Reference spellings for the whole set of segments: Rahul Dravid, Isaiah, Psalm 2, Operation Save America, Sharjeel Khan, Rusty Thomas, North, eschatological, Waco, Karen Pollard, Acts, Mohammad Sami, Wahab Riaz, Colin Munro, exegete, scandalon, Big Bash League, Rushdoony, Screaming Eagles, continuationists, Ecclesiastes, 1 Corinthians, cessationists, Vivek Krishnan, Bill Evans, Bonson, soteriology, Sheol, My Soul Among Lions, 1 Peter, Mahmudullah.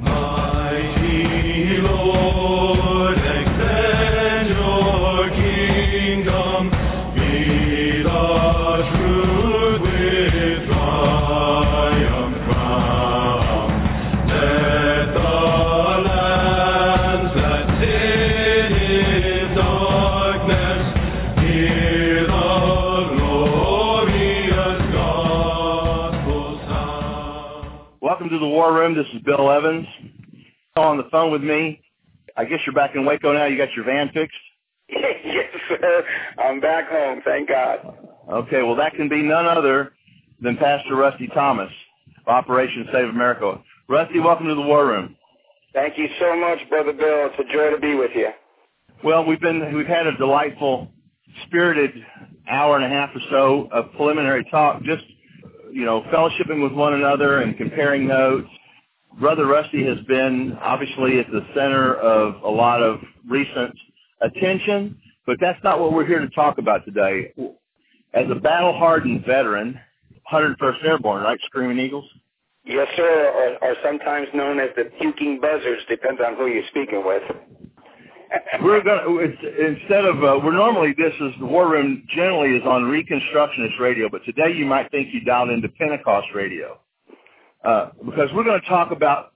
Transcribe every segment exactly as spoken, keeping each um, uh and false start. Mighty Lord, extend your kingdom, be the truth. Welcome to the War Room. This is Bill Evans. On the phone with me. I guess you're back in Waco now. You got your van fixed? Yes, sir. I'm back home. Thank God. Okay. Well, that can be none other than Pastor Rusty Thomas of Operation Save America. Rusty, welcome to the War Room. Thank you so much, Brother Bill. It's a joy to be with you. Well, we've been we've had a delightful, spirited hour and a half or so of preliminary talk. Just you know, fellowshipping with one another and comparing notes. Brother Rusty has been obviously at the center of a lot of recent attention, but that's not what we're here to talk about today. As a battle-hardened veteran, one hundred first Airborne, right, Screaming Eagles? Yes, sir, or, or sometimes known as the puking buzzers, depends on who you're speaking with. We're going instead of uh, we're normally this is the War Room generally is on Reconstructionist Radio, but today you might think you dialed into Pentecost Radio uh, because we're going to talk about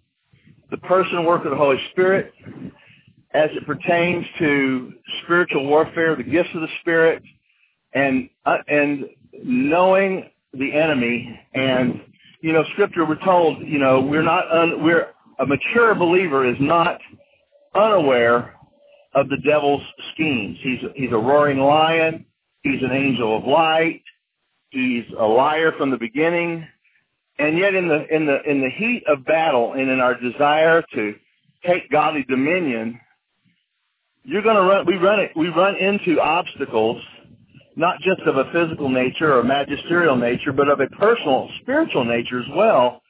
the personal work of the Holy Spirit as it pertains to spiritual warfare, the gifts of the Spirit, and uh, and knowing the enemy. And you know, Scripture, we're told, you know, we're not un, we're a mature believer is not unaware of the devil's schemes. He's he's a roaring lion. He's an angel of light. He's a liar from the beginning. And yet, in the in the in the heat of battle, and in our desire to take godly dominion, you're going to run. We run it. We run into obstacles, not just of a physical nature or magisterial nature, but of a personal, spiritual nature as well.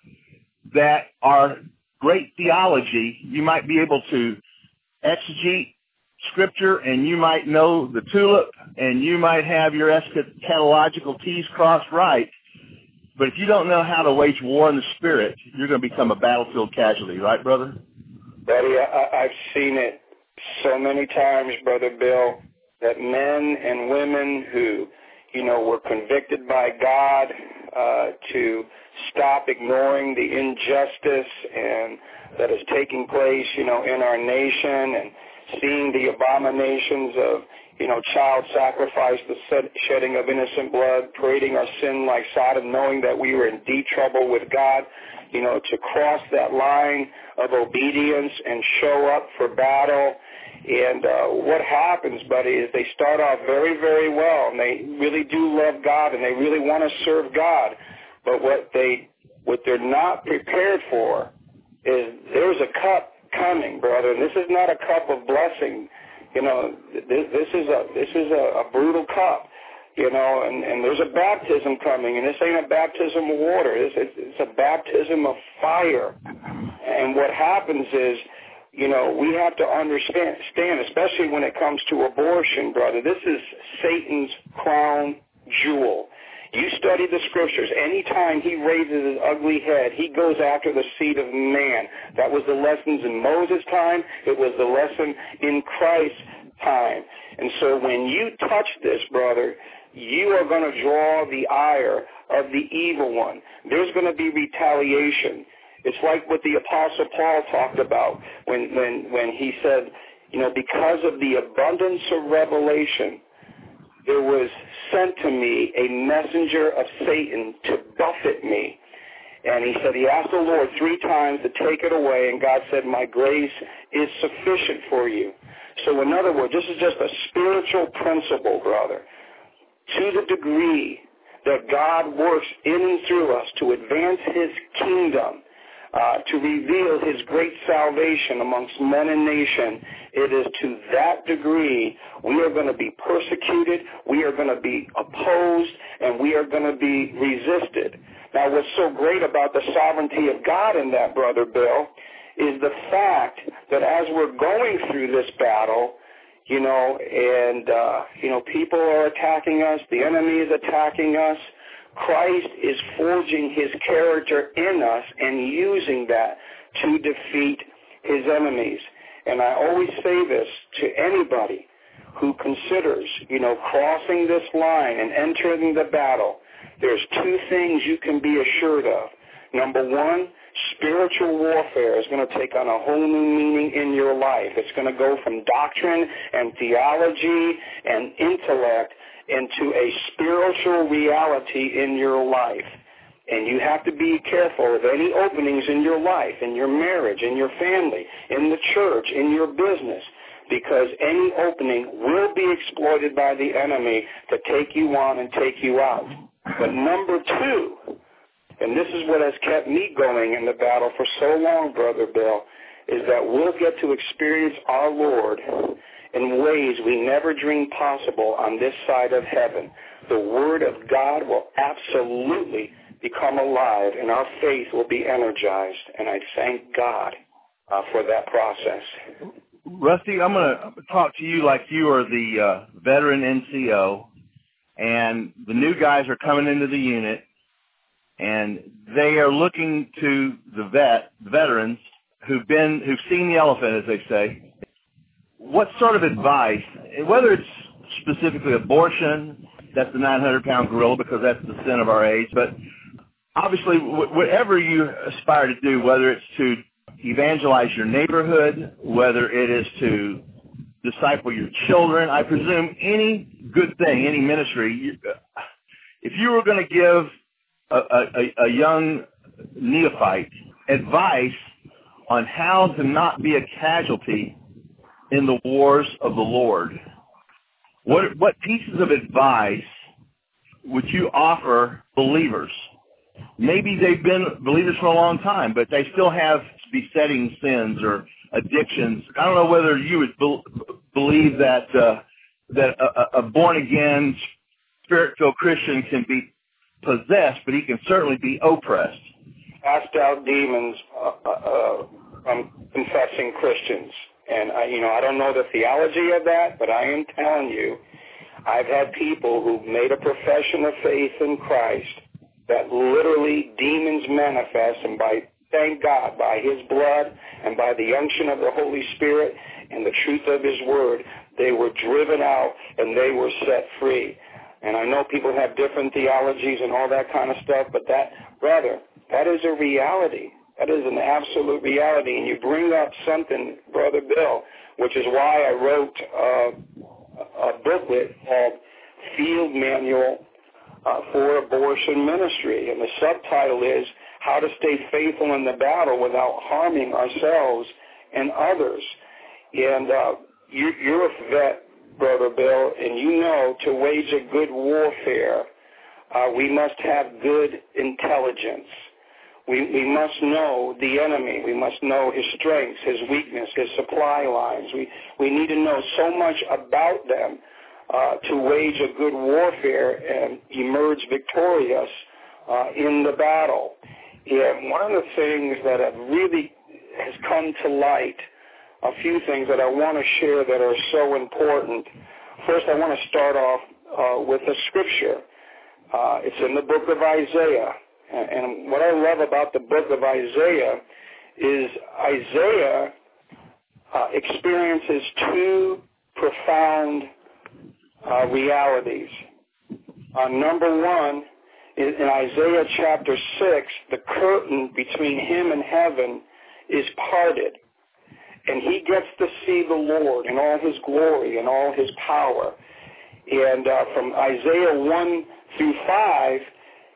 That our great theology, you might be able to exegete Scripture, and you might know the tulip, and you might have your eschatological T's crossed right, but if you don't know how to wage war in the Spirit, you're going to become a battlefield casualty, right, brother? Buddy, I, I've seen it so many times, Brother Bill, that men and women who, you know, were convicted by God uh, to stop ignoring the injustice and that is taking place, you know, in our nation and seeing the abominations of, you know, child sacrifice, the shedding of innocent blood, parading our sin like Sodom, knowing that we were in deep trouble with God, you know, to cross that line of obedience and show up for battle. And uh, what happens, buddy, is they start off very, very well, and they really do love God, and they really want to serve God. But what, they, what they're not prepared for is there's a cup coming, brother. And this is not a cup of blessing, you know. This, this is a this is a, a brutal cup, you know. And, and there's a baptism coming, and this ain't a baptism of water. It's, it's, it's a baptism of fire. And what happens is, you know, we have to understand, especially when it comes to abortion, brother. This is Satan's crown jewel. You study the Scriptures. Anytime he raises his ugly head, he goes after the seed of man. That was the lessons in Moses' time. It was the lesson in Christ's time. And so when you touch this, brother, you are going to draw the ire of the evil one. There's going to be retaliation. It's like what the Apostle Paul talked about when, when, when he said, you know, because of the abundance of revelation, there was sent to me a messenger of Satan to buffet me. And he said he asked the Lord three times to take it away, and God said, my grace is sufficient for you. So in other words, this is just a spiritual principle, brother. To the degree that God works in and through us to advance his kingdom, Uh, to reveal his great salvation amongst men and nation, it is to that degree we are going to be persecuted, we are going to be opposed, and we are going to be resisted. Now, what's so great about the sovereignty of God in that, Brother Bill, is the fact that as we're going through this battle, you know, and, uh, you know, people are attacking us. The enemy is attacking us. Christ is forging his character in us and using that to defeat his enemies. And I always say this to anybody who considers, you know, crossing this line and entering the battle, there's two things you can be assured of. Number one, spiritual warfare is going to take on a whole new meaning in your life. It's going to go from doctrine and theology and intellect into a spiritual reality in your life. And you have to be careful of any openings in your life, in your marriage, in your family, in the church, in your business, because any opening will be exploited by the enemy to take you on and take you out. But number two, and this is what has kept me going in the battle for so long, Brother Bill, is that we'll get to experience our Lord in ways we never dreamed possible on this side of heaven. The Word of God will absolutely become alive, and our faith will be energized. And I thank God uh, for that process. Rusty, I'm going to talk to you like you are the uh, veteran N C O, and the new guys are coming into the unit, and they are looking to the vet veterans who've been who've seen the elephant, as they say. What sort of advice, whether it's specifically abortion, that's the nine hundred pound gorilla because that's the sin of our age, but obviously wh- whatever you aspire to do, whether it's to evangelize your neighborhood, whether it is to disciple your children, I presume any good thing, any ministry, you, if you were going to give a, a, a young neophyte advice on how to not be a casualty in the wars of the Lord, what what pieces of advice would you offer believers? Maybe they've been believers for a long time, but they still have besetting sins or addictions. I don't know whether you would be- believe that uh, that a, a born-again, spirit-filled Christian can be possessed, but he can certainly be oppressed. Cast out demons uh, uh, from confessing Christians. And, I, you know, I don't know the theology of that, but I am telling you, I've had people who've made a profession of faith in Christ that literally demons manifest, and by, thank God, by his blood and by the unction of the Holy Spirit and the truth of his word, they were driven out and they were set free. And I know people have different theologies and all that kind of stuff, but that, rather, that is a reality. That is an absolute reality, and you bring up something, Brother Bill, which is why I wrote uh, a booklet called Field Manual uh, for Abortion Ministry, and the subtitle is How to Stay Faithful in the Battle Without Harming Ourselves and Others. And uh, you, you're a vet, Brother Bill, and you know to wage a good warfare, uh, we must have good intelligence. We, we must know the enemy. We must know his strengths, his weakness, his supply lines. We, we need to know so much about them uh, to wage a good warfare and emerge victorious uh, in the battle. And one of the things that have really has come to light, a few things that I want to share that are so important. First, I want to start off uh, with a scripture. Uh, it's in the book of Isaiah. And what I love about the book of Isaiah is Isaiah uh, experiences two profound uh, realities. Uh, number one, in, in Isaiah chapter six, the curtain between him and heaven is parted, and he gets to see the Lord in all his glory and all his power. And uh, from Isaiah one through five,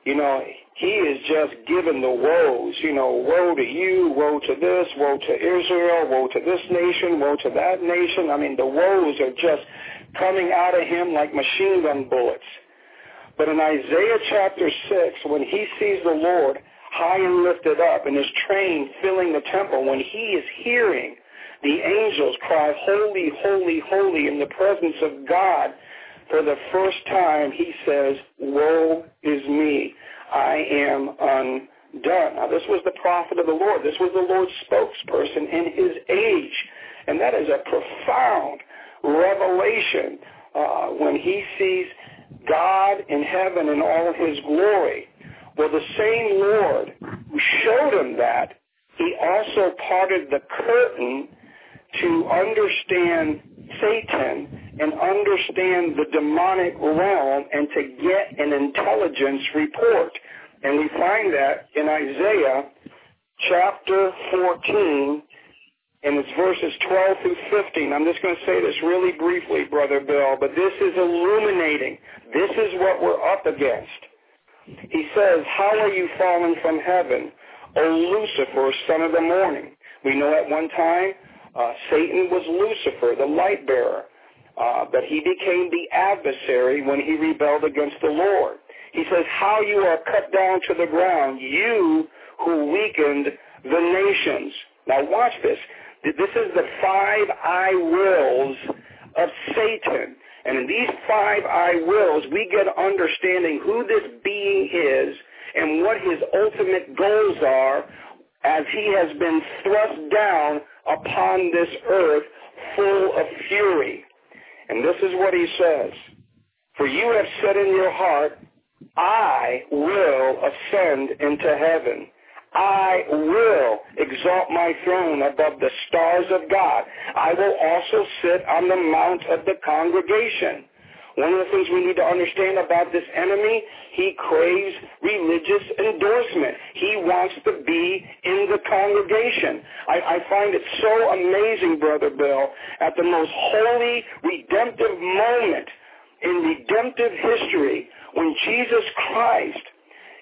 you know, he is just given the woes, you know, woe to you, woe to this, woe to Israel, woe to this nation, woe to that nation. I mean, the woes are just coming out of him like machine gun bullets. But in Isaiah chapter six, when he sees the Lord high and lifted up and his train filling the temple, when he is hearing the angels cry, holy, holy, holy, in the presence of God, for the first time he says, woe is me. I am undone. Now, this was the prophet of the Lord. This was the Lord's spokesperson in his age. And that is a profound revelation, uh, when he sees God in heaven in all of his glory. Well, the same Lord who showed him that, he also parted the curtain to understand Satan and understand the demonic realm and to get an intelligence report. And we find that in Isaiah chapter fourteen, and it's verses twelve through fifteen. I'm just going to say this really briefly, Brother Bill, but this is illuminating. This is what we're up against. He says, "How are you fallen from heaven, O Lucifer, son of the morning?" We know at one time uh, Satan was Lucifer, the light bearer, uh, but he became the adversary when he rebelled against the Lord. He says, "How you are cut down to the ground, you who weakened the nations." Now watch this. This is the five I wills of Satan. And in these five I wills, we get understanding who this being is and what his ultimate goals are as he has been thrust down upon this earth full of fury. And this is what he says. "For you have said in your heart, I will ascend into heaven. I will exalt my throne above the stars of God. I will also sit on the mount of the congregation." One of the things we need to understand about this enemy, he craves religious endorsement. He wants to be in the congregation. I, I find it so amazing, Brother Bill, at the most holy, redemptive moment in redemptive history, when Jesus Christ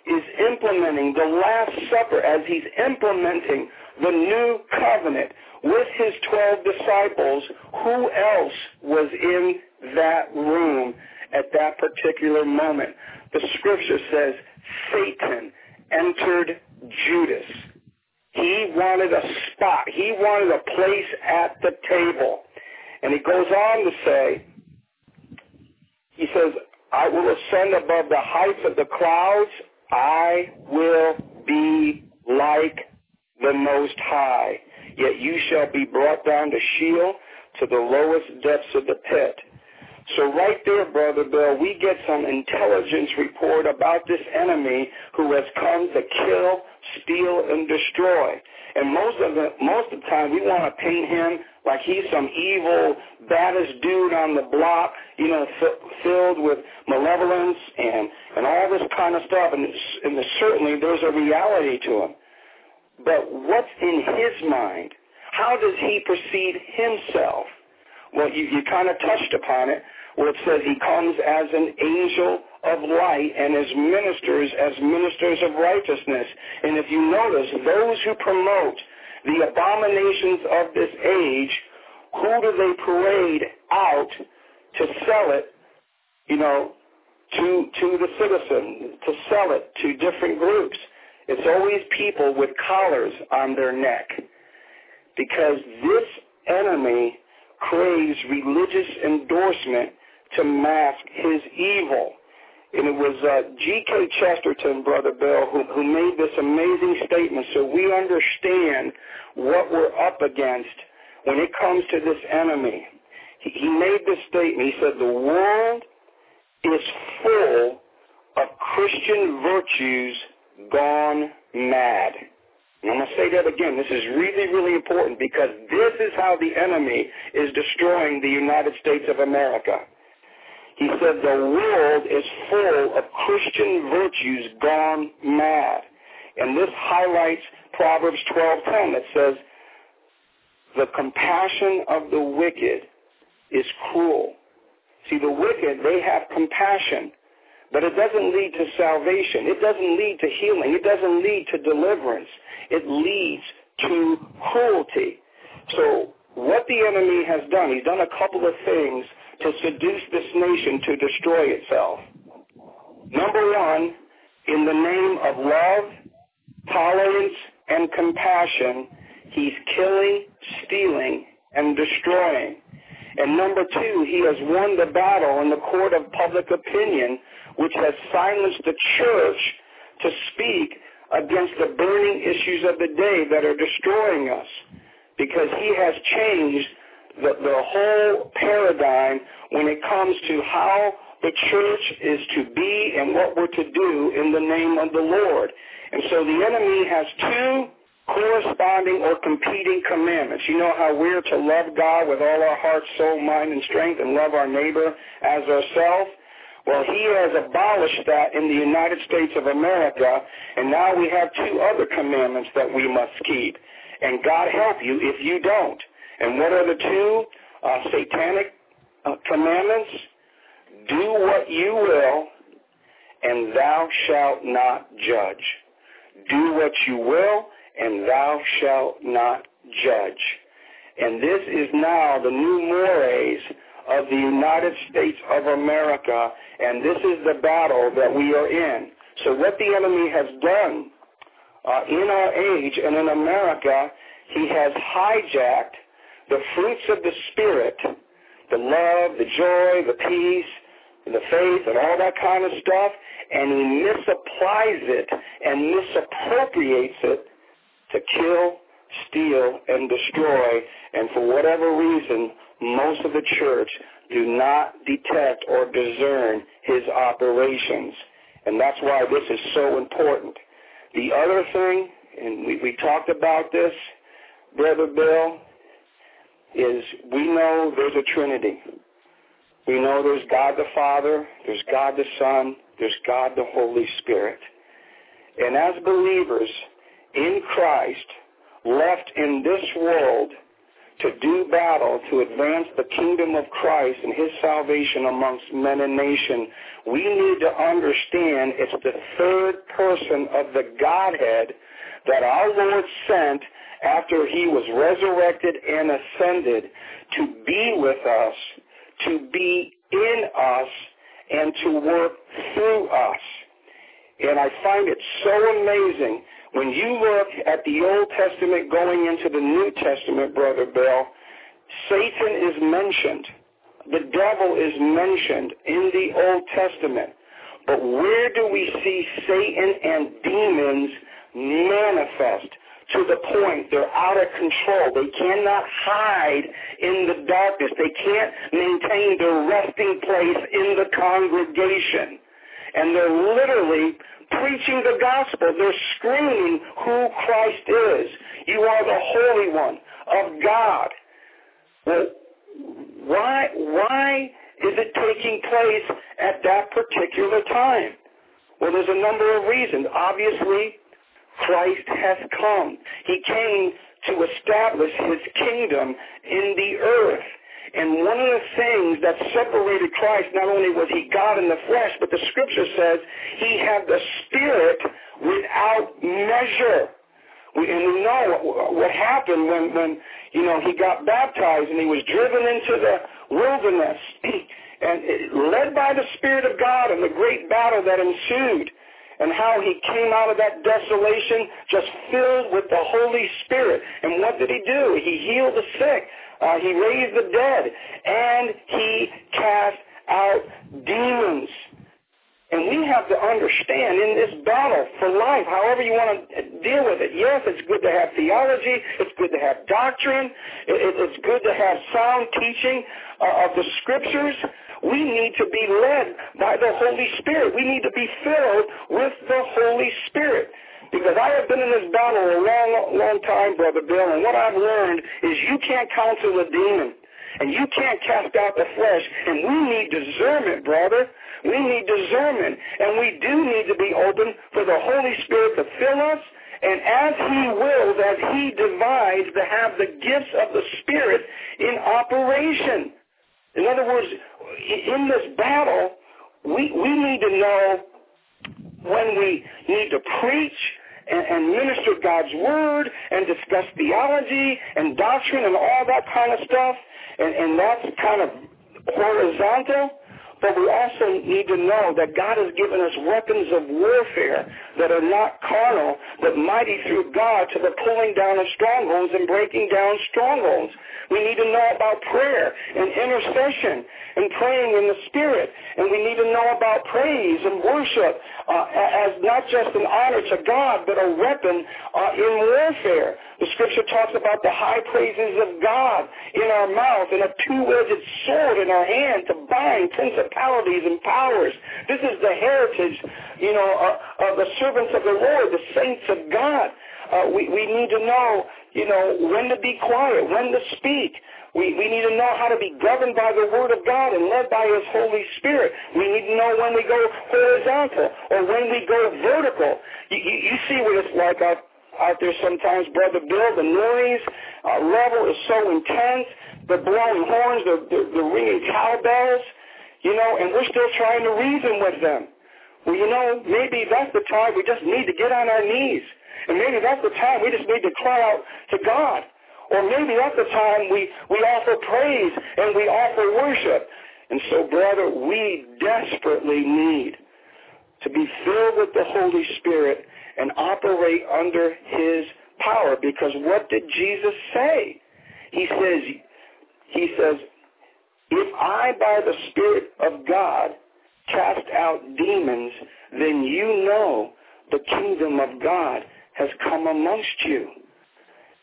is implementing the Last Supper, as he's implementing the new covenant with his twelve disciples, who else was in that room at that particular moment? The scripture says Satan entered Judas. He wanted a spot. He wanted a place at the table. And he goes on to say, he says, "I will ascend above the heights of the clouds. I will be like the Most High. Yet you shall be brought down to Sheol, to the lowest depths of the pit." So right there, Brother Bill, we get some intelligence report about this enemy who has come to kill, steal, and destroy. And most of the most of the time, we want to paint him like he's some evil, baddest dude on the block, you know, f- filled with malevolence and, and all this kind of stuff. And, and certainly there's a reality to him. But what's in his mind? How does he perceive himself? Well, you, you kind of touched upon it, where it says he comes as an angel of light and his ministers as ministers of righteousness. And if you notice, those who promote the abominations of this age, who do they parade out to sell it, you know, to to the citizen, to sell it to different groups? It's always people with collars on their neck, because this enemy craves religious endorsement to mask his evil. And it was uh, G K Chesterton, Brother Bill, who, who made this amazing statement, so we understand what we're up against when it comes to this enemy. He, he made this statement. He said, "The world is full of Christian virtues gone mad." And I'm going to say that again. This is really, really important, because this is how the enemy is destroying the United States of America. He said, "The world is full of Christian virtues gone mad." And this highlights Proverbs twelve ten that says, "The compassion of the wicked is cruel." See, the wicked, they have compassion, but it doesn't lead to salvation. It doesn't lead to healing. It doesn't lead to deliverance. It leads to cruelty. So what the enemy has done, he's done a couple of things to seduce this nation to destroy itself. Number one, in the name of love, tolerance, and compassion, he's killing, stealing, and destroying. And number two, he has won the battle in the court of public opinion, which has silenced the church to speak against the burning issues of the day that are destroying us, because he has changed the, the whole paradigm when it comes to how the church is to be and what we're to do in the name of the Lord. And so the enemy has two corresponding or competing commandments. You know how we're to love God with all our heart, soul, mind, and strength, and love our neighbor as ourselves? Well, he has abolished that in the United States of America, and now we have two other commandments that we must keep. And God help you if you don't. And what are the two uh, satanic uh, commandments? Do what you will, and thou shalt not judge. Do what you will, and thou shalt not judge. And this is now the new mores of the United States of America, and this is the battle that we are in. So what the enemy has done uh, in our age and in America, he has hijacked the fruits of the Spirit, the love, the joy, the peace, and the faith, and all that kind of stuff, and he misapplies it and misappropriates it to kill, steal, and destroy. And for whatever reason, most of the church do not detect or discern his operations. And that's why this is so important. The other thing, and we, we talked about this, Brother Bill, is we know there's a Trinity. We know there's God the Father, there's God the Son, there's God the Holy Spirit. And as believers in Christ, left in this world to do battle to advance the kingdom of Christ and his salvation amongst men and nation, we need to understand it's the third person of the Godhead that our Lord sent after he was resurrected and ascended to be with us, to be in us, and to work through us. And I find it so amazing when you look at the Old Testament going into the New Testament, Brother Bill. Satan is mentioned. The devil is mentioned in the Old Testament. But where do we see Satan and demons manifest to the point they're out of control? They cannot hide in the darkness. They can't maintain their resting place in the congregation. And they're literally preaching the gospel. They're screaming who Christ is. You are the Holy One of God. Well, why, why is it taking place at that particular time? Well, there's a number of reasons. Obviously, Christ has come. He came to establish his kingdom in the earth. And one of the things that separated Christ, not only was he God in the flesh, but the scripture says he had the Spirit without measure. We, and we know what happened when, when, you know, he got baptized and he was driven into the wilderness and led by the Spirit of God and the great battle that ensued, and how he came out of that desolation just filled with the Holy Spirit. And what did he do? He healed the sick. Uh, he raised the dead, and he cast out demons. And we have to understand in this battle for life, however you want to deal with it, yes, it's good to have theology, it's good to have doctrine, it, it's good to have sound teaching uh, of the scriptures. We need to be led by the Holy Spirit. We need to be filled with the Holy Spirit. Because I have been in this battle a long, long time, Brother Bill, and what I've learned is you can't counsel a demon, and you can't cast out the flesh, and we need discernment, brother. We need discernment, and we do need to be open for the Holy Spirit to fill us, and as he wills, as he divides, to have the gifts of the Spirit in operation. In other words, in this battle, we, we need to know when we need to preach, And, and minister God's word and discuss theology and doctrine and all that kind of stuff, and, and that's kind of horizontal. But we also need to know that God has given us weapons of warfare that are not carnal, but mighty through God to the pulling down of strongholds and breaking down strongholds. We need to know about prayer and intercession and praying in the Spirit. And we need to know about praise and worship uh, as not just an honor to God, but a weapon uh, in warfare. The Scripture talks about the high praises of God in our mouth and a two-edged sword in our hand to bind principalities and powers. This is the heritage, you know, uh, of the servants of the Lord, the saints of God. Uh, we, we need to know, you know, when to be quiet, when to speak. We, we need to know how to be governed by the Word of God and led by His Holy Spispirit. We need to know when we go horizontal or when we go vertical. You, you, you see what it's like out, out there sometimes, Brother Bill. The noise uh, level is so intense. The blowing horns, the, the, the ringing cowbells, you know, and we're still trying to reason with them. Well, you know, maybe that's the time we just need to get on our knees. And maybe that's the time we just need to cry out to God. Or maybe that's the time we, we offer praise and we offer worship. And so, brother, we desperately need to be filled with the Holy Spirit and operate under His power. Because what did Jesus say? He says, he says, if I by the Spirit of God cast out demons, then you know the kingdom of God has come amongst you.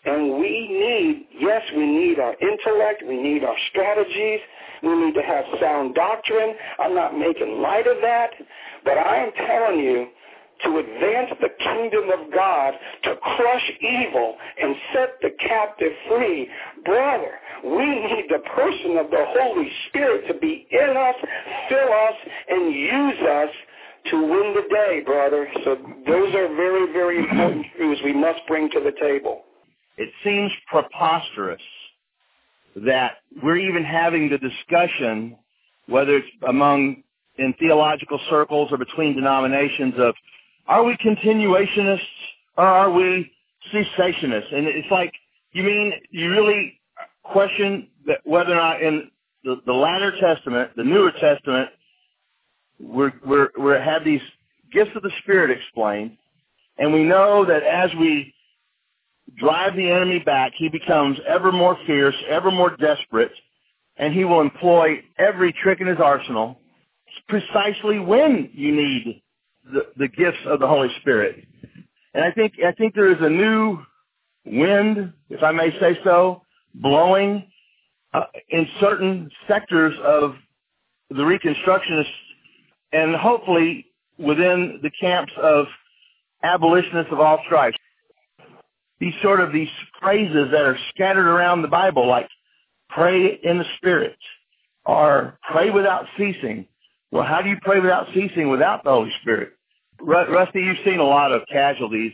And we need, yes, we need our intellect, we need our strategies, we need to have sound doctrine. I'm not making light of that, but I am telling you, to advance the kingdom of God, to crush evil and set the captive free, brother, we need the person of the Holy Spirit to be in us, fill us, and use us to win the day, brother. So those are very, very important truths we must bring to the table. It seems preposterous that we're even having the discussion, whether it's among in theological circles or between denominations, of are we continuationists or are we cessationists? And it's like, you mean you really question that whether or not in the, the latter testament, the newer testament, we're, we're, we're have these gifts of the Spirit explained, and we know that as we drive the enemy back, he becomes ever more fierce, ever more desperate, and he will employ every trick in his arsenal precisely when you need the, the gifts of the Holy Spirit. And I think I think there is a new wind, if I may say so, blowing uh, in certain sectors of the Reconstructionists, and hopefully within the camps of abolitionists of all stripes. These sort of these phrases that are scattered around the Bible, like pray in the Spirit or pray without ceasing. Well, how do you pray without ceasing without the Holy Spirit? Rusty, you've seen a lot of casualties,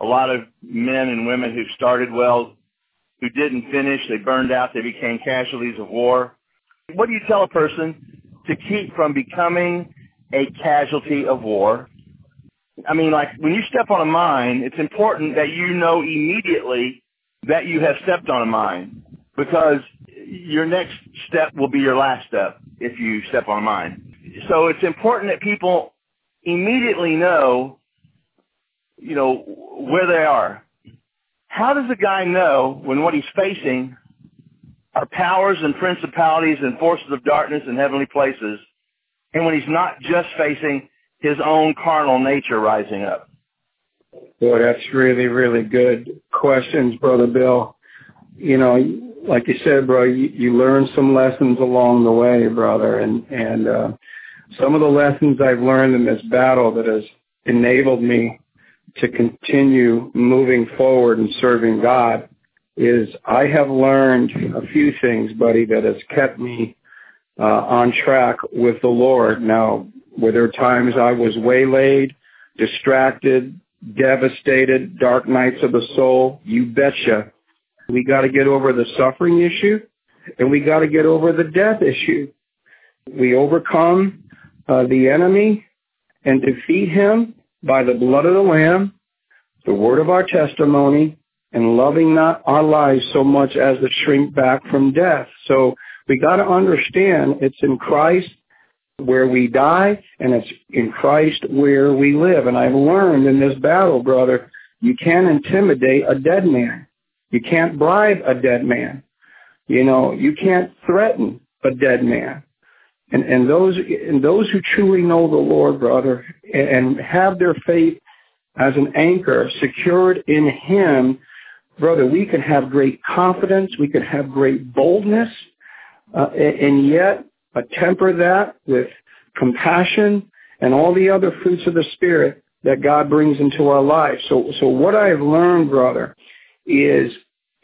a lot of men and women who started well, who didn't finish, they burned out, they became casualties of war. What do you tell a person to keep from becoming a casualty of war? I mean, like when you step on a mine, it's important that you know immediately that you have stepped on a mine, because your next step will be your last step if you step on a mine. So it's important that people immediately know, you know, where they are. How does a guy know when what he's facing are powers and principalities and forces of darkness in heavenly places, and when he's not just facing his own carnal nature rising up? Boy, that's really, really good questions, Brother Bill. You know, like you said, bro, you, you learn some lessons along the way, brother. And, and uh, some of the lessons I've learned in this battle that has enabled me to continue moving forward and serving God is I have learned a few things, buddy, that has kept me uh, on track with the Lord. Now, were there times I was waylaid, distracted, devastated, dark nights of the soul? You betcha. We got to get over the suffering issue, and we got to get over the death issue. We overcome uh, the enemy and defeat him by the blood of the Lamb, the word of our testimony, and loving not our lives so much as to shrink back from death. So we got to understand it's in Christ where we die, and it's in Christ where we live. And I've learned in this battle, brother, you can't intimidate a dead man. You can't bribe a dead man. You know, you can't threaten a dead man. And, and those and those who truly know the Lord, brother, and, and have their faith as an anchor secured in him, brother, we can have great confidence. We can have great boldness. Uh, and, and yet, uh, temper that with compassion and all the other fruits of the Spirit that God brings into our lives. So, so what I've learned, brother, is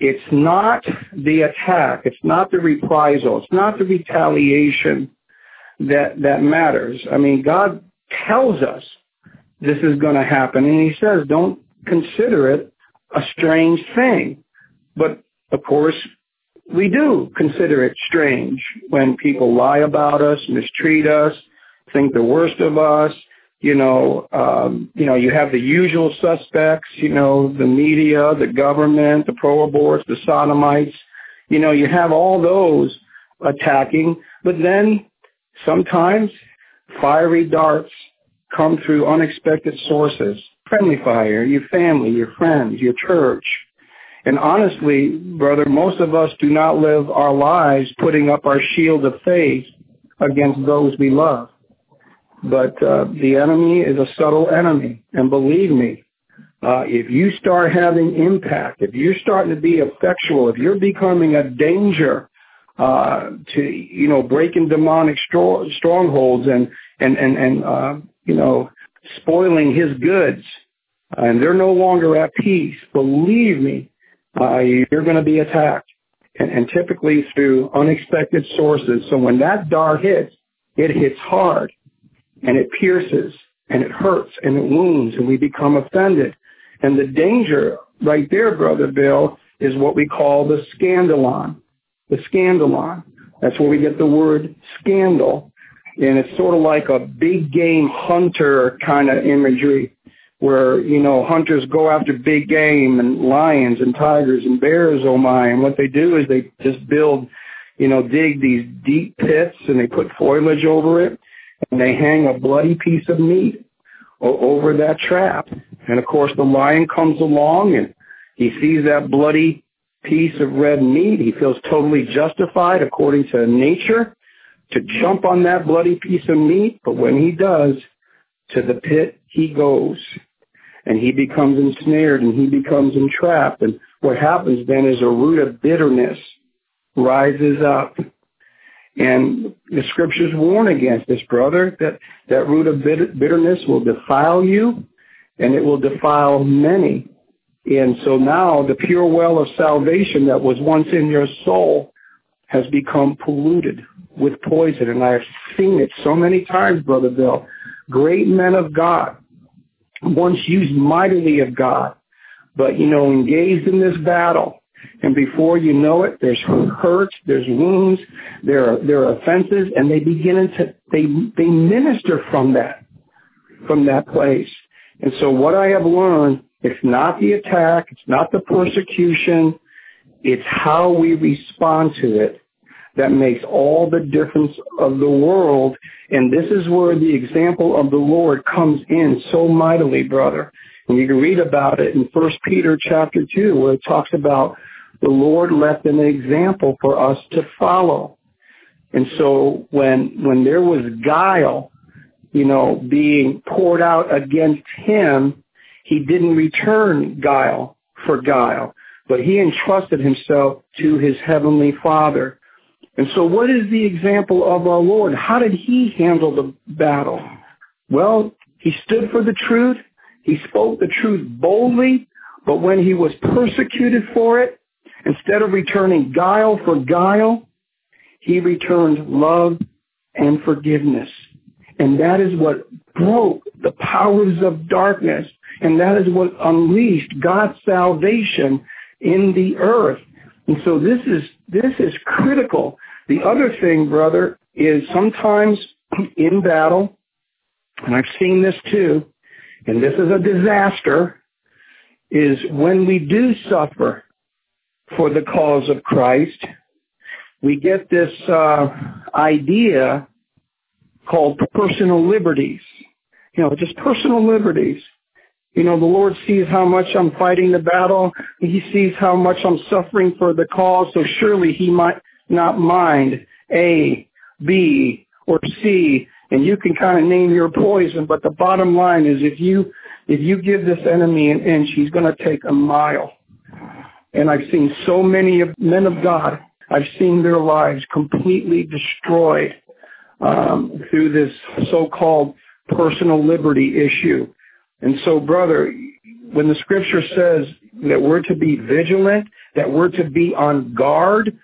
it's not the attack. It's not the reprisal. It's not the retaliation that, that matters. I mean, God tells us this is going to happen. And he says, don't consider it a strange thing. But, of course, we do consider it strange when people lie about us, mistreat us, think the worst of us. You know, um, you know, you have the usual suspects, you know, the media, the government, the pro-aborts, the sodomites. You know, you have all those attacking. But then sometimes fiery darts come through unexpected sources. Friendly fire, your family, your friends, your church. And honestly, brother, most of us do not live our lives putting up our shield of faith against those we love. But uh, the enemy is a subtle enemy. And believe me, uh, if you start having impact, if you're starting to be effectual, if you're becoming a danger uh, to, you know, breaking demonic stro- strongholds and, and, and, and uh, you know, spoiling his goods, uh, and they're no longer at peace, believe me, uh, you're going to be attacked. And, and typically through unexpected sources. So when that dart hits, it hits hard. And it pierces, and it hurts, and it wounds, and we become offended. And the danger right there, Brother Bill, is what we call the scandalon. The scandalon. That's where we get the word scandal. And it's sort of like a big game hunter kind of imagery where, you know, hunters go after big game and lions and tigers and bears, oh my. And what they do is they just build, you know, dig these deep pits, and they put foliage over it. And they hang a bloody piece of meat over that trap. And, of course, the lion comes along and he sees that bloody piece of red meat. He feels totally justified, according to nature, to jump on that bloody piece of meat. But when he does, to the pit he goes, and he becomes ensnared and he becomes entrapped. And what happens then is a root of bitterness rises up. And the scriptures warn against this, brother, that that root of bitterness will defile you, and it will defile many. And so now the pure well of salvation that was once in your soul has become polluted with poison. And I have seen it so many times, Brother Bill. Great men of God, once used mightily of God, but, you know, engaged in this battle. And before you know it, there's hurt, there's wounds, there are, there are offenses, and they begin to, they, they minister from that, from that place. And so what I have learned, it's not the attack, it's not the persecution, it's how we respond to it that makes all the difference of the world. And this is where the example of the Lord comes in so mightily, brother. And you can read about it in First Peter chapter two, where it talks about the Lord left an example for us to follow. And so when when there was guile, you know, being poured out against him, he didn't return guile for guile, but he entrusted himself to his heavenly Father. And so what is the example of our Lord? How did he handle the battle? Well, he stood for the truth. He spoke the truth boldly, but when he was persecuted for it, instead of returning guile for guile, he returned love and forgiveness. And that is what broke the powers of darkness, and that is what unleashed God's salvation in the earth. And so this is this is critical. The other thing, brother, is sometimes in battle, and I've seen this too, and this is a disaster, is when we do suffer for the cause of Christ, we get this uh, idea called personal liberties. You know, just personal liberties. You know, the Lord sees how much I'm fighting the battle. He sees how much I'm suffering for the cause, so surely he might not mind A, B, or C. And you can kind of name your poison, but the bottom line is if you if you give this enemy an inch, he's going to take a mile. And I've seen so many men of God, I've seen their lives completely destroyed um, through this so-called personal liberty issue. And so, brother, when the Scripture says that we're to be vigilant, that we're to be on guard,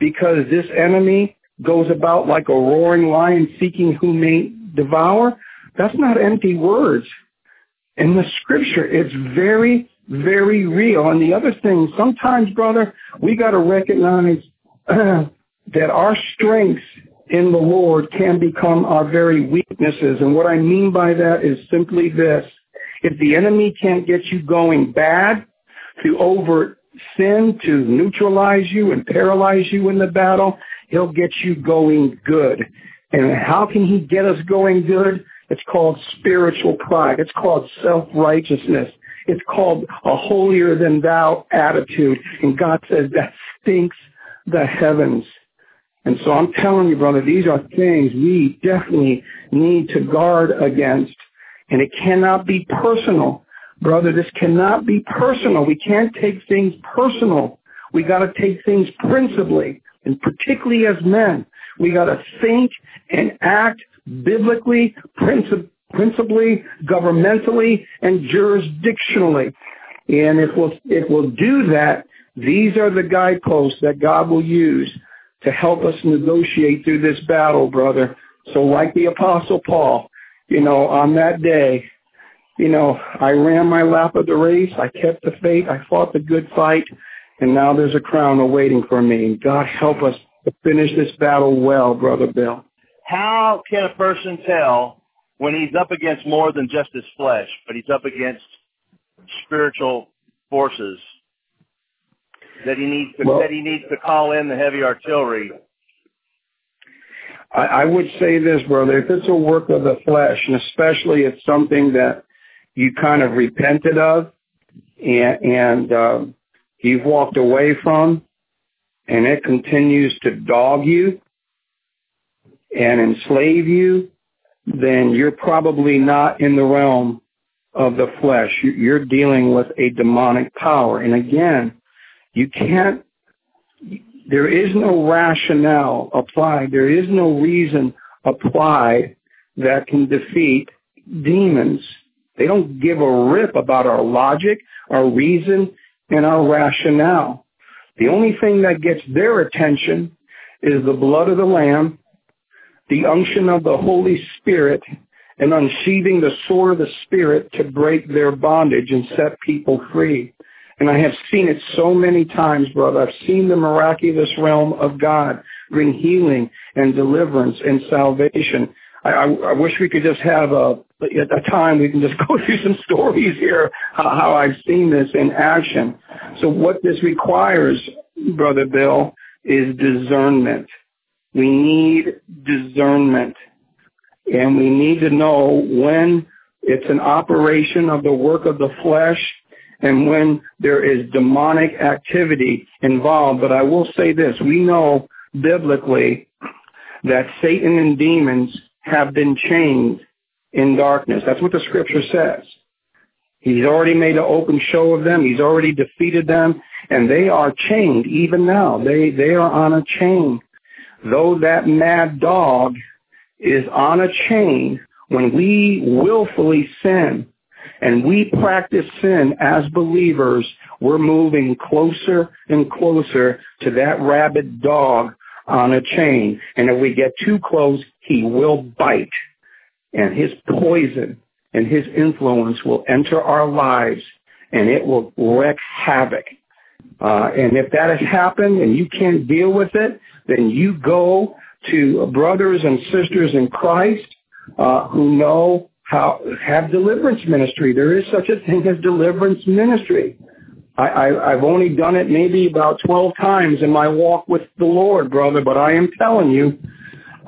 because this enemy goes about like a roaring lion seeking who may devour, that's not empty words. In the Scripture, it's very, very real. And the other thing, sometimes, brother, we got to recognize uh, that our strengths in the Lord can become our very weaknesses. And what I mean by that is simply this. If the enemy can't get you going bad to overt sin, to neutralize you and paralyze you in the battle, he'll get you going good. And how can he get us going good? It's called spiritual pride. It's called self-righteousness. It's called a holier-than-thou attitude. And God says that stinks the heavens. And so I'm telling you, brother, these are things we definitely need to guard against. And it cannot be personal. Brother, this cannot be personal. We can't take things personal. We got to take things principally, and particularly as men. We got to think and act biblically, princip- principally, governmentally, and jurisdictionally. And if we'll, if we'll do that, these are the guideposts that God will use to help us negotiate through this battle, brother. So like the Apostle Paul, you know, on that day, you know, I ran my lap of the race, I kept the faith, I fought the good fight, and now there's a crown awaiting for me. And God help us to finish this battle well, Brother Bill. How can a person tell when he's up against more than just his flesh, but he's up against spiritual forces, that he needs to, well, that he needs to call in the heavy artillery? I would say this, brother, if it's a work of the flesh, and especially if something that you kind of repented of and, and uh, you've walked away from, and it continues to dog you and enslave you, then you're probably not in the realm of the flesh. You're dealing with a demonic power. And again, you can't... There is no rationale applied. There is no reason applied that can defeat demons. They don't give a rip about our logic, our reason, and our rationale. The only thing that gets their attention is the blood of the Lamb, the unction of the Holy Spirit, and unsheathing the sword of the Spirit to break their bondage and set people free. And I have seen it so many times, brother. I've seen the miraculous realm of God bring healing and deliverance and salvation. I, I, I wish we could just have a, a time we can just go through some stories here, how, how I've seen this in action. So what this requires, Brother Bill, is discernment. We need discernment. And we need to know when it's an operation of the work of the flesh and when there is demonic activity involved. But I will say this, we know biblically that Satan and demons have been chained in darkness. That's what the Scripture says. He's already made an open show of them. He's already defeated them, and they are chained even now. They they are on a chain. Though that mad dog is on a chain, when we willfully sin, and we practice sin as believers, we're moving closer and closer to that rabid dog on a chain. And if we get too close, he will bite. And his poison and his influence will enter our lives, and it will wreak havoc. Uh, and if that has happened and you can't deal with it, then you go to brothers and sisters in Christ uh, who know How, have deliverance ministry. There is such a thing as deliverance ministry. I, I, I've only done it maybe about twelve times in my walk with the Lord, brother, but I am telling you,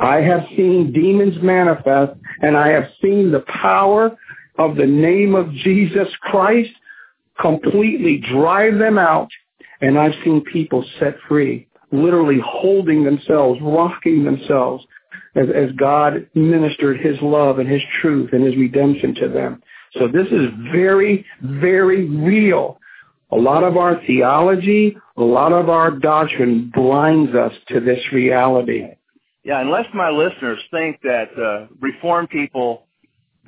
I have seen demons manifest, and I have seen the power of the name of Jesus Christ completely drive them out, and I've seen people set free, literally holding themselves, rocking themselves as, as God ministered his love and his truth and his redemption to them. So this is very, very real. A lot of our theology, a lot of our doctrine blinds us to this reality. Yeah, unless my listeners think that uh, Reformed people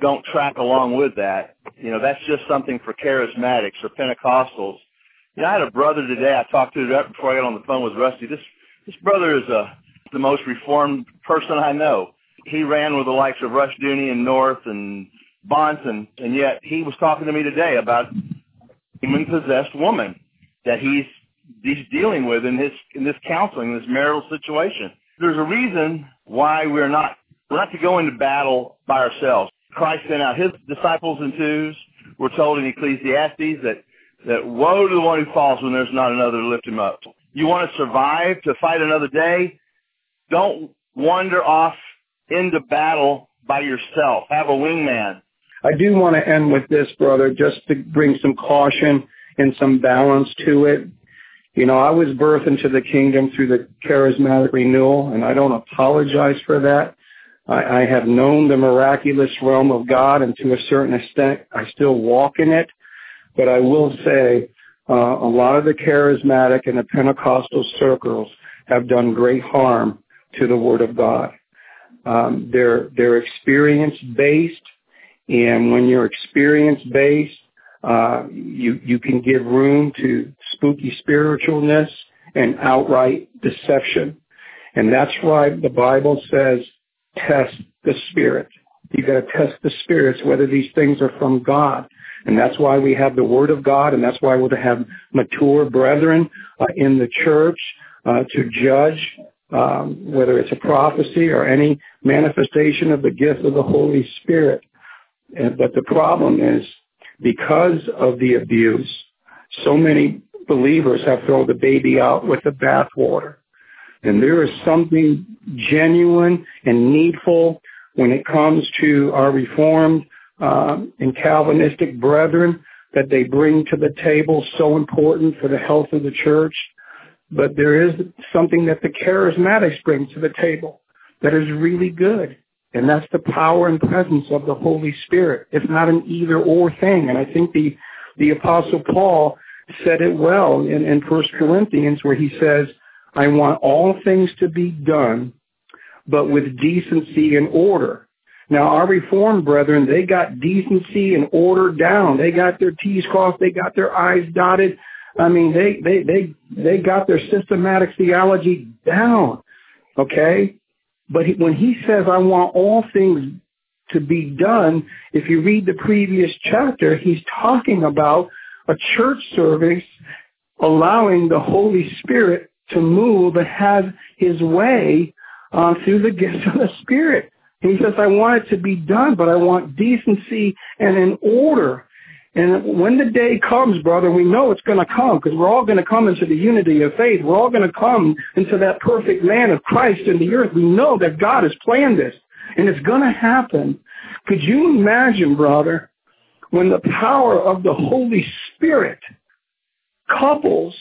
don't track along with that, you know, that's just something for charismatics or Pentecostals. You know, I had a brother today I talked to right before I got on the phone with Rusty. This this brother is uh, the most Reformed person I know. He ran with the likes of Rushdoony and North and Bonson, and yet he was talking to me today about demon-possessed woman that he's he's dealing with in his in this counseling, this marital situation. There's a reason why we're not we're not to go into battle by ourselves. Christ sent out his disciples in twos. We're told in Ecclesiastes that, that woe to the one who falls when there's not another to lift him up. You want to survive, to fight another day? Don't wander off into battle by yourself. Have a wingman. I do want to end with this, brother, just to bring some caution and some balance to it. You know, I was birthed into the kingdom through the charismatic renewal, and I don't apologize for that. I, I have known the miraculous realm of God, and to a certain extent, I still walk in it. But I will say uh, a lot of the charismatic and the Pentecostal circles have done great harm to the Word of God. Um, they're, they're experience-based. And when you're experience-based, uh, you, you can give room to spooky spiritualness and outright deception. And that's why the Bible says, test the spirit. You've got to test the spirits, whether these things are from God. And that's why we have the Word of God, and that's why we're to have mature brethren uh, in the church uh, to judge um, whether it's a prophecy or any manifestation of the gift of the Holy Spirit. But the problem is, because of the abuse, so many believers have thrown the baby out with the bathwater. And there is something genuine and needful when it comes to our Reformed um, and Calvinistic brethren that they bring to the table, so important for the health of the church. But there is something that the charismatics bring to the table that is really good. And that's the power and presence of the Holy Spirit. It's not an either-or thing. And I think the, the Apostle Paul said it well in, in First Corinthians, where he says, I want all things to be done, but with decency and order. Now, our Reformed brethren, they got decency and order down. They got their T's crossed. They got their I's dotted. I mean, they they they, they got their systematic theology down, okay? But when he says, I want all things to be done, if you read the previous chapter, he's talking about a church service allowing the Holy Spirit to move and have his way uh, through the gifts of the Spirit. And he says, I want it to be done, but I want decency and an order. And when the day comes, brother, we know it's going to come, because we're all going to come into the unity of faith. We're all going to come into that perfect man of Christ in the earth. We know that God has planned this, and it's going to happen. Could you imagine, brother, when the power of the Holy Spirit couples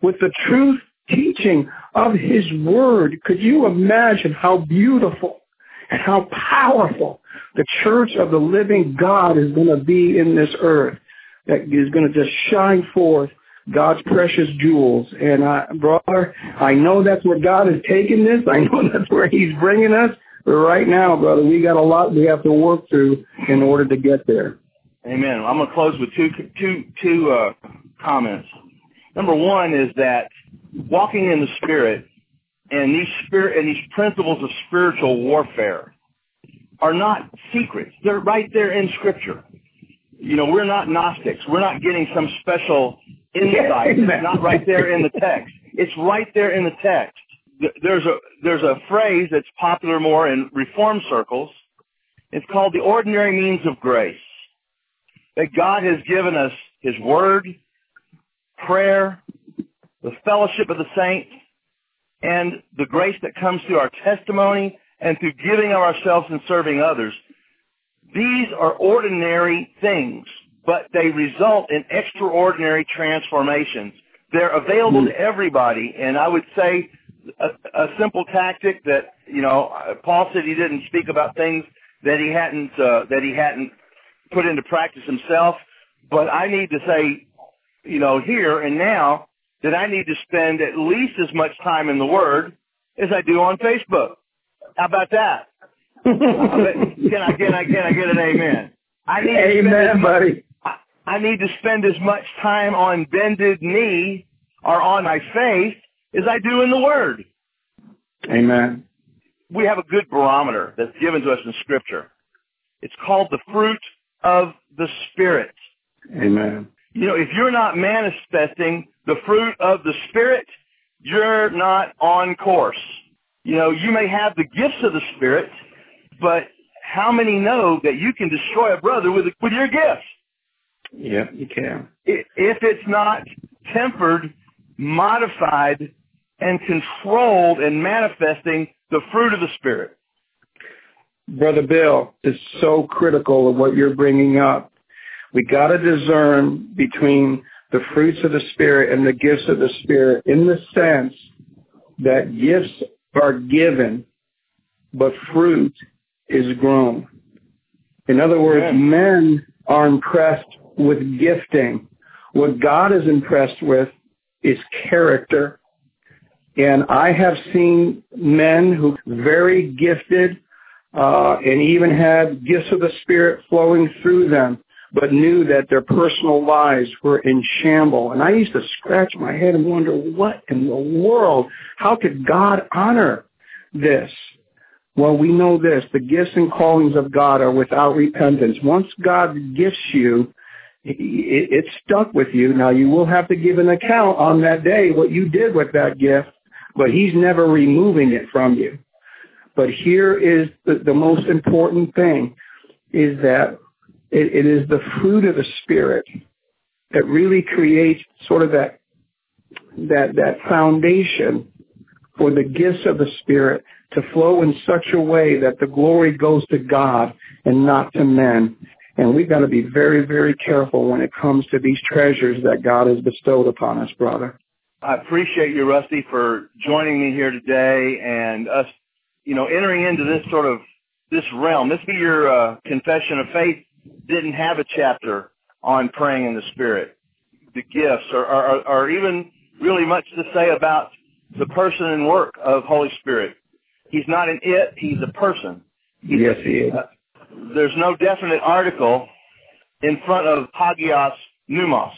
with the truth teaching of his word? Could you imagine how beautiful and how powerful the church of the living God is going to be in this earth, that is going to just shine forth God's precious jewels. And, I, brother, I know that's where God is taking this. I know that's where he's bringing us. But right now, brother, we got a lot we have to work through in order to get there. Amen. I'm going to close with two, two, two uh, comments. Number one is that walking in the Spirit and these spirit and these principles of spiritual warfare are not secrets. They're right there in Scripture. You know, we're not Gnostics. We're not getting some special insight. It's not right there in the text. It's right there in the text. There's a there's a phrase that's popular more in Reform circles. It's called the ordinary means of grace. That God has given us his word, prayer, the fellowship of the saints, and the grace that comes through our testimony and through giving of ourselves and serving others. These are ordinary things, but they result in extraordinary transformations. They're available to everybody, and I would say a, a simple tactic that, you know, Paul said he didn't speak about things that he hadn't uh, that he hadn't put into practice himself, but I need to say, you know, here and now that I need to spend at least as much time in the Word as I do on Facebook. How about that? Can I can I can I get an amen? I need amen, buddy. Much, I need to spend as much time on bended knee or on my faith as I do in the Word. Amen. We have a good barometer that's given to us in Scripture. It's called the fruit of the Spirit. Amen. You know, if you're not manifesting the fruit of the Spirit, you're not on course. You know, you may have the gifts of the Spirit, but how many know that you can destroy a brother with with your gifts? Yeah, you can. If it's not tempered, modified, and controlled and manifesting the fruit of the Spirit. Brother Bill, it's so critical of what you're bringing up. We got to discern between the fruits of the Spirit and the gifts of the Spirit, in the sense that gifts are given, but fruit is grown. In other words, yeah. men are impressed with gifting. What God is impressed with is character. And I have seen men who are very gifted uh, and even had gifts of the Spirit flowing through them, but knew that their personal lives were in shambles. And I used to scratch my head and wonder, what in the world? How could God honor this? Well, we know this. The gifts and callings of God are without repentance. Once God gifts you, it's stuck with you. Now, you will have to give an account on that day what you did with that gift, but he's never removing it from you. But here is the, the most important thing, is that it, it is the fruit of the Spirit that really creates sort of that that that foundation for the gifts of the Spirit to flow in such a way that the glory goes to God and not to men. And we've got to be very, very careful when it comes to these treasures that God has bestowed upon us, brother. I appreciate you, Rusty, for joining me here today and us, you know, entering into this sort of, this realm. This be your uh, confession of faith didn't have a chapter on praying in the Spirit. The gifts are, are, are even really much to say about the person and work of Holy Spirit. He's not an it, he's a person. He's yes, he is. Uh, There's no definite article in front of hagios pneumos.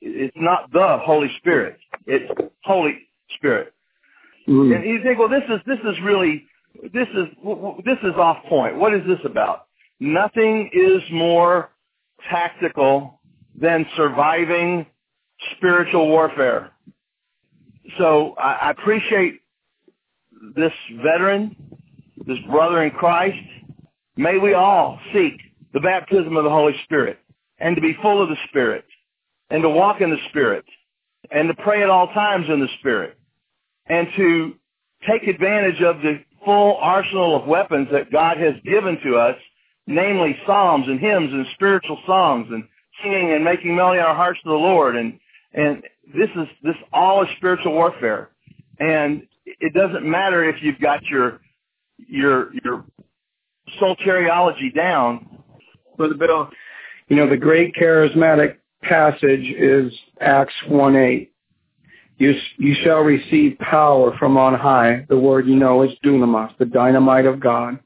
It's not the Holy Spirit. It's Holy Spirit. Mm. And you think, well, this is this is really this is this is off point. What is this about? Nothing is more tactical than surviving spiritual warfare. So I, I appreciate this veteran, this brother in Christ. May we all seek the baptism of the Holy Spirit, and to be full of the Spirit, and to walk in the Spirit, and to pray at all times in the Spirit, and to take advantage of the full arsenal of weapons that God has given to us, namely psalms and hymns and spiritual songs and singing and making melody in our hearts to the Lord. And and this is this all is spiritual warfare, and it doesn't matter if you've got your your your soteriology down. Brother Bill, you know, the great charismatic passage is Acts one eight. You, you shall receive power from on high. The word you know is dunamis, the dynamite of God.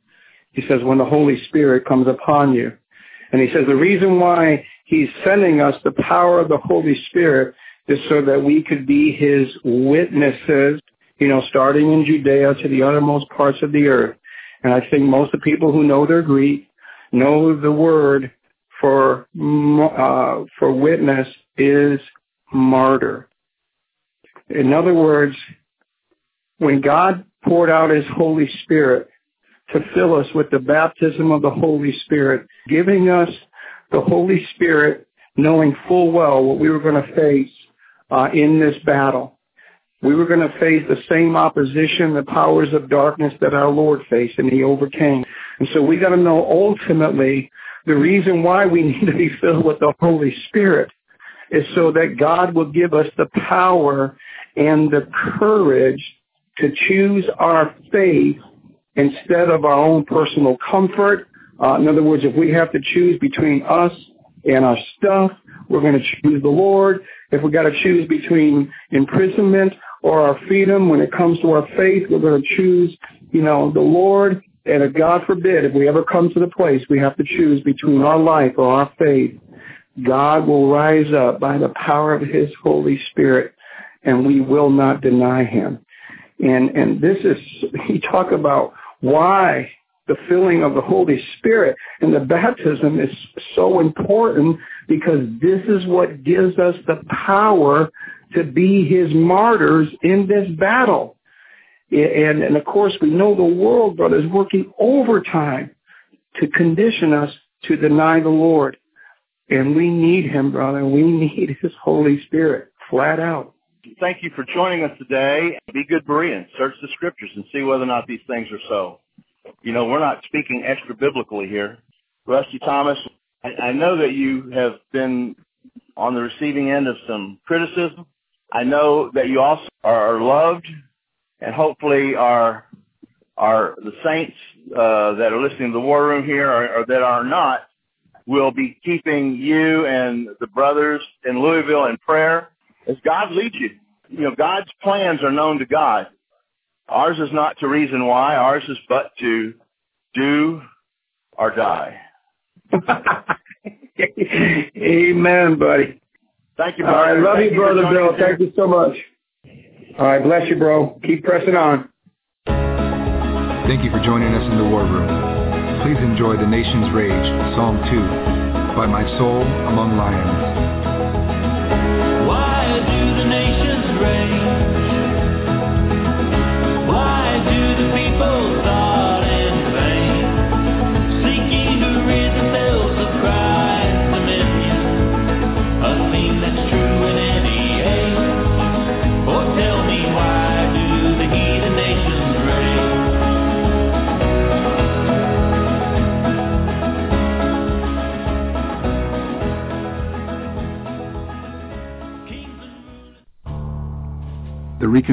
He says, when the Holy Spirit comes upon you. And he says the reason why he's sending us the power of the Holy Spirit is so that we could be his witnesses, you know, starting in Judea to the uttermost parts of the earth. And I think most of the people who know their Greek know the word for uh, for witness is martyr. In other words, when God poured out his Holy Spirit to fill us with the baptism of the Holy Spirit, giving us the Holy Spirit knowing full well what we were going to face uh, in this battle, we were going to face the same opposition, the powers of darkness that our Lord faced, and he overcame. And so we got to know ultimately the reason why we need to be filled with the Holy Spirit is so that God will give us the power and the courage to choose our faith instead of our own personal comfort. Uh, in other words, if we have to choose between us and our stuff, we're going to choose the Lord. If we got to choose between imprisonment or our freedom when it comes to our faith, we're going to choose, you know, the Lord. And if God forbid, if we ever come to the place we have to choose between our life or our faith, God will rise up by the power of his Holy Spirit, and we will not deny him. And and this is, he talk about why the filling of the Holy Spirit and the baptism is so important, because this is what gives us the power to be his martyrs in this battle. And, and of course, we know the world, brothers, working overtime to condition us to deny the Lord. And we need him, brother. We need his Holy Spirit, flat out. Thank you for joining us today. Be good Bereans. Search the scriptures and see whether or not these things are so. You know, we're not speaking extra biblically here. Rusty Thomas, I, I know that you have been on the receiving end of some criticism. I know that you also are loved, and hopefully are are the saints uh, that are listening to the War Room here, or, or that are not, will be keeping you and the brothers in Louisville in prayer as God leads you. You know, God's plans are known to God. Ours is not to reason why. Ours is but to do or die. Amen, buddy. Thank you, brother. All right, love Thank you, brother Bill. Today. Thank you so much. All right, bless you, bro. Keep pressing on. Thank you for joining us in the War Room. Please enjoy The Nation's Rage, Psalm two, by My Soul Among Lions. The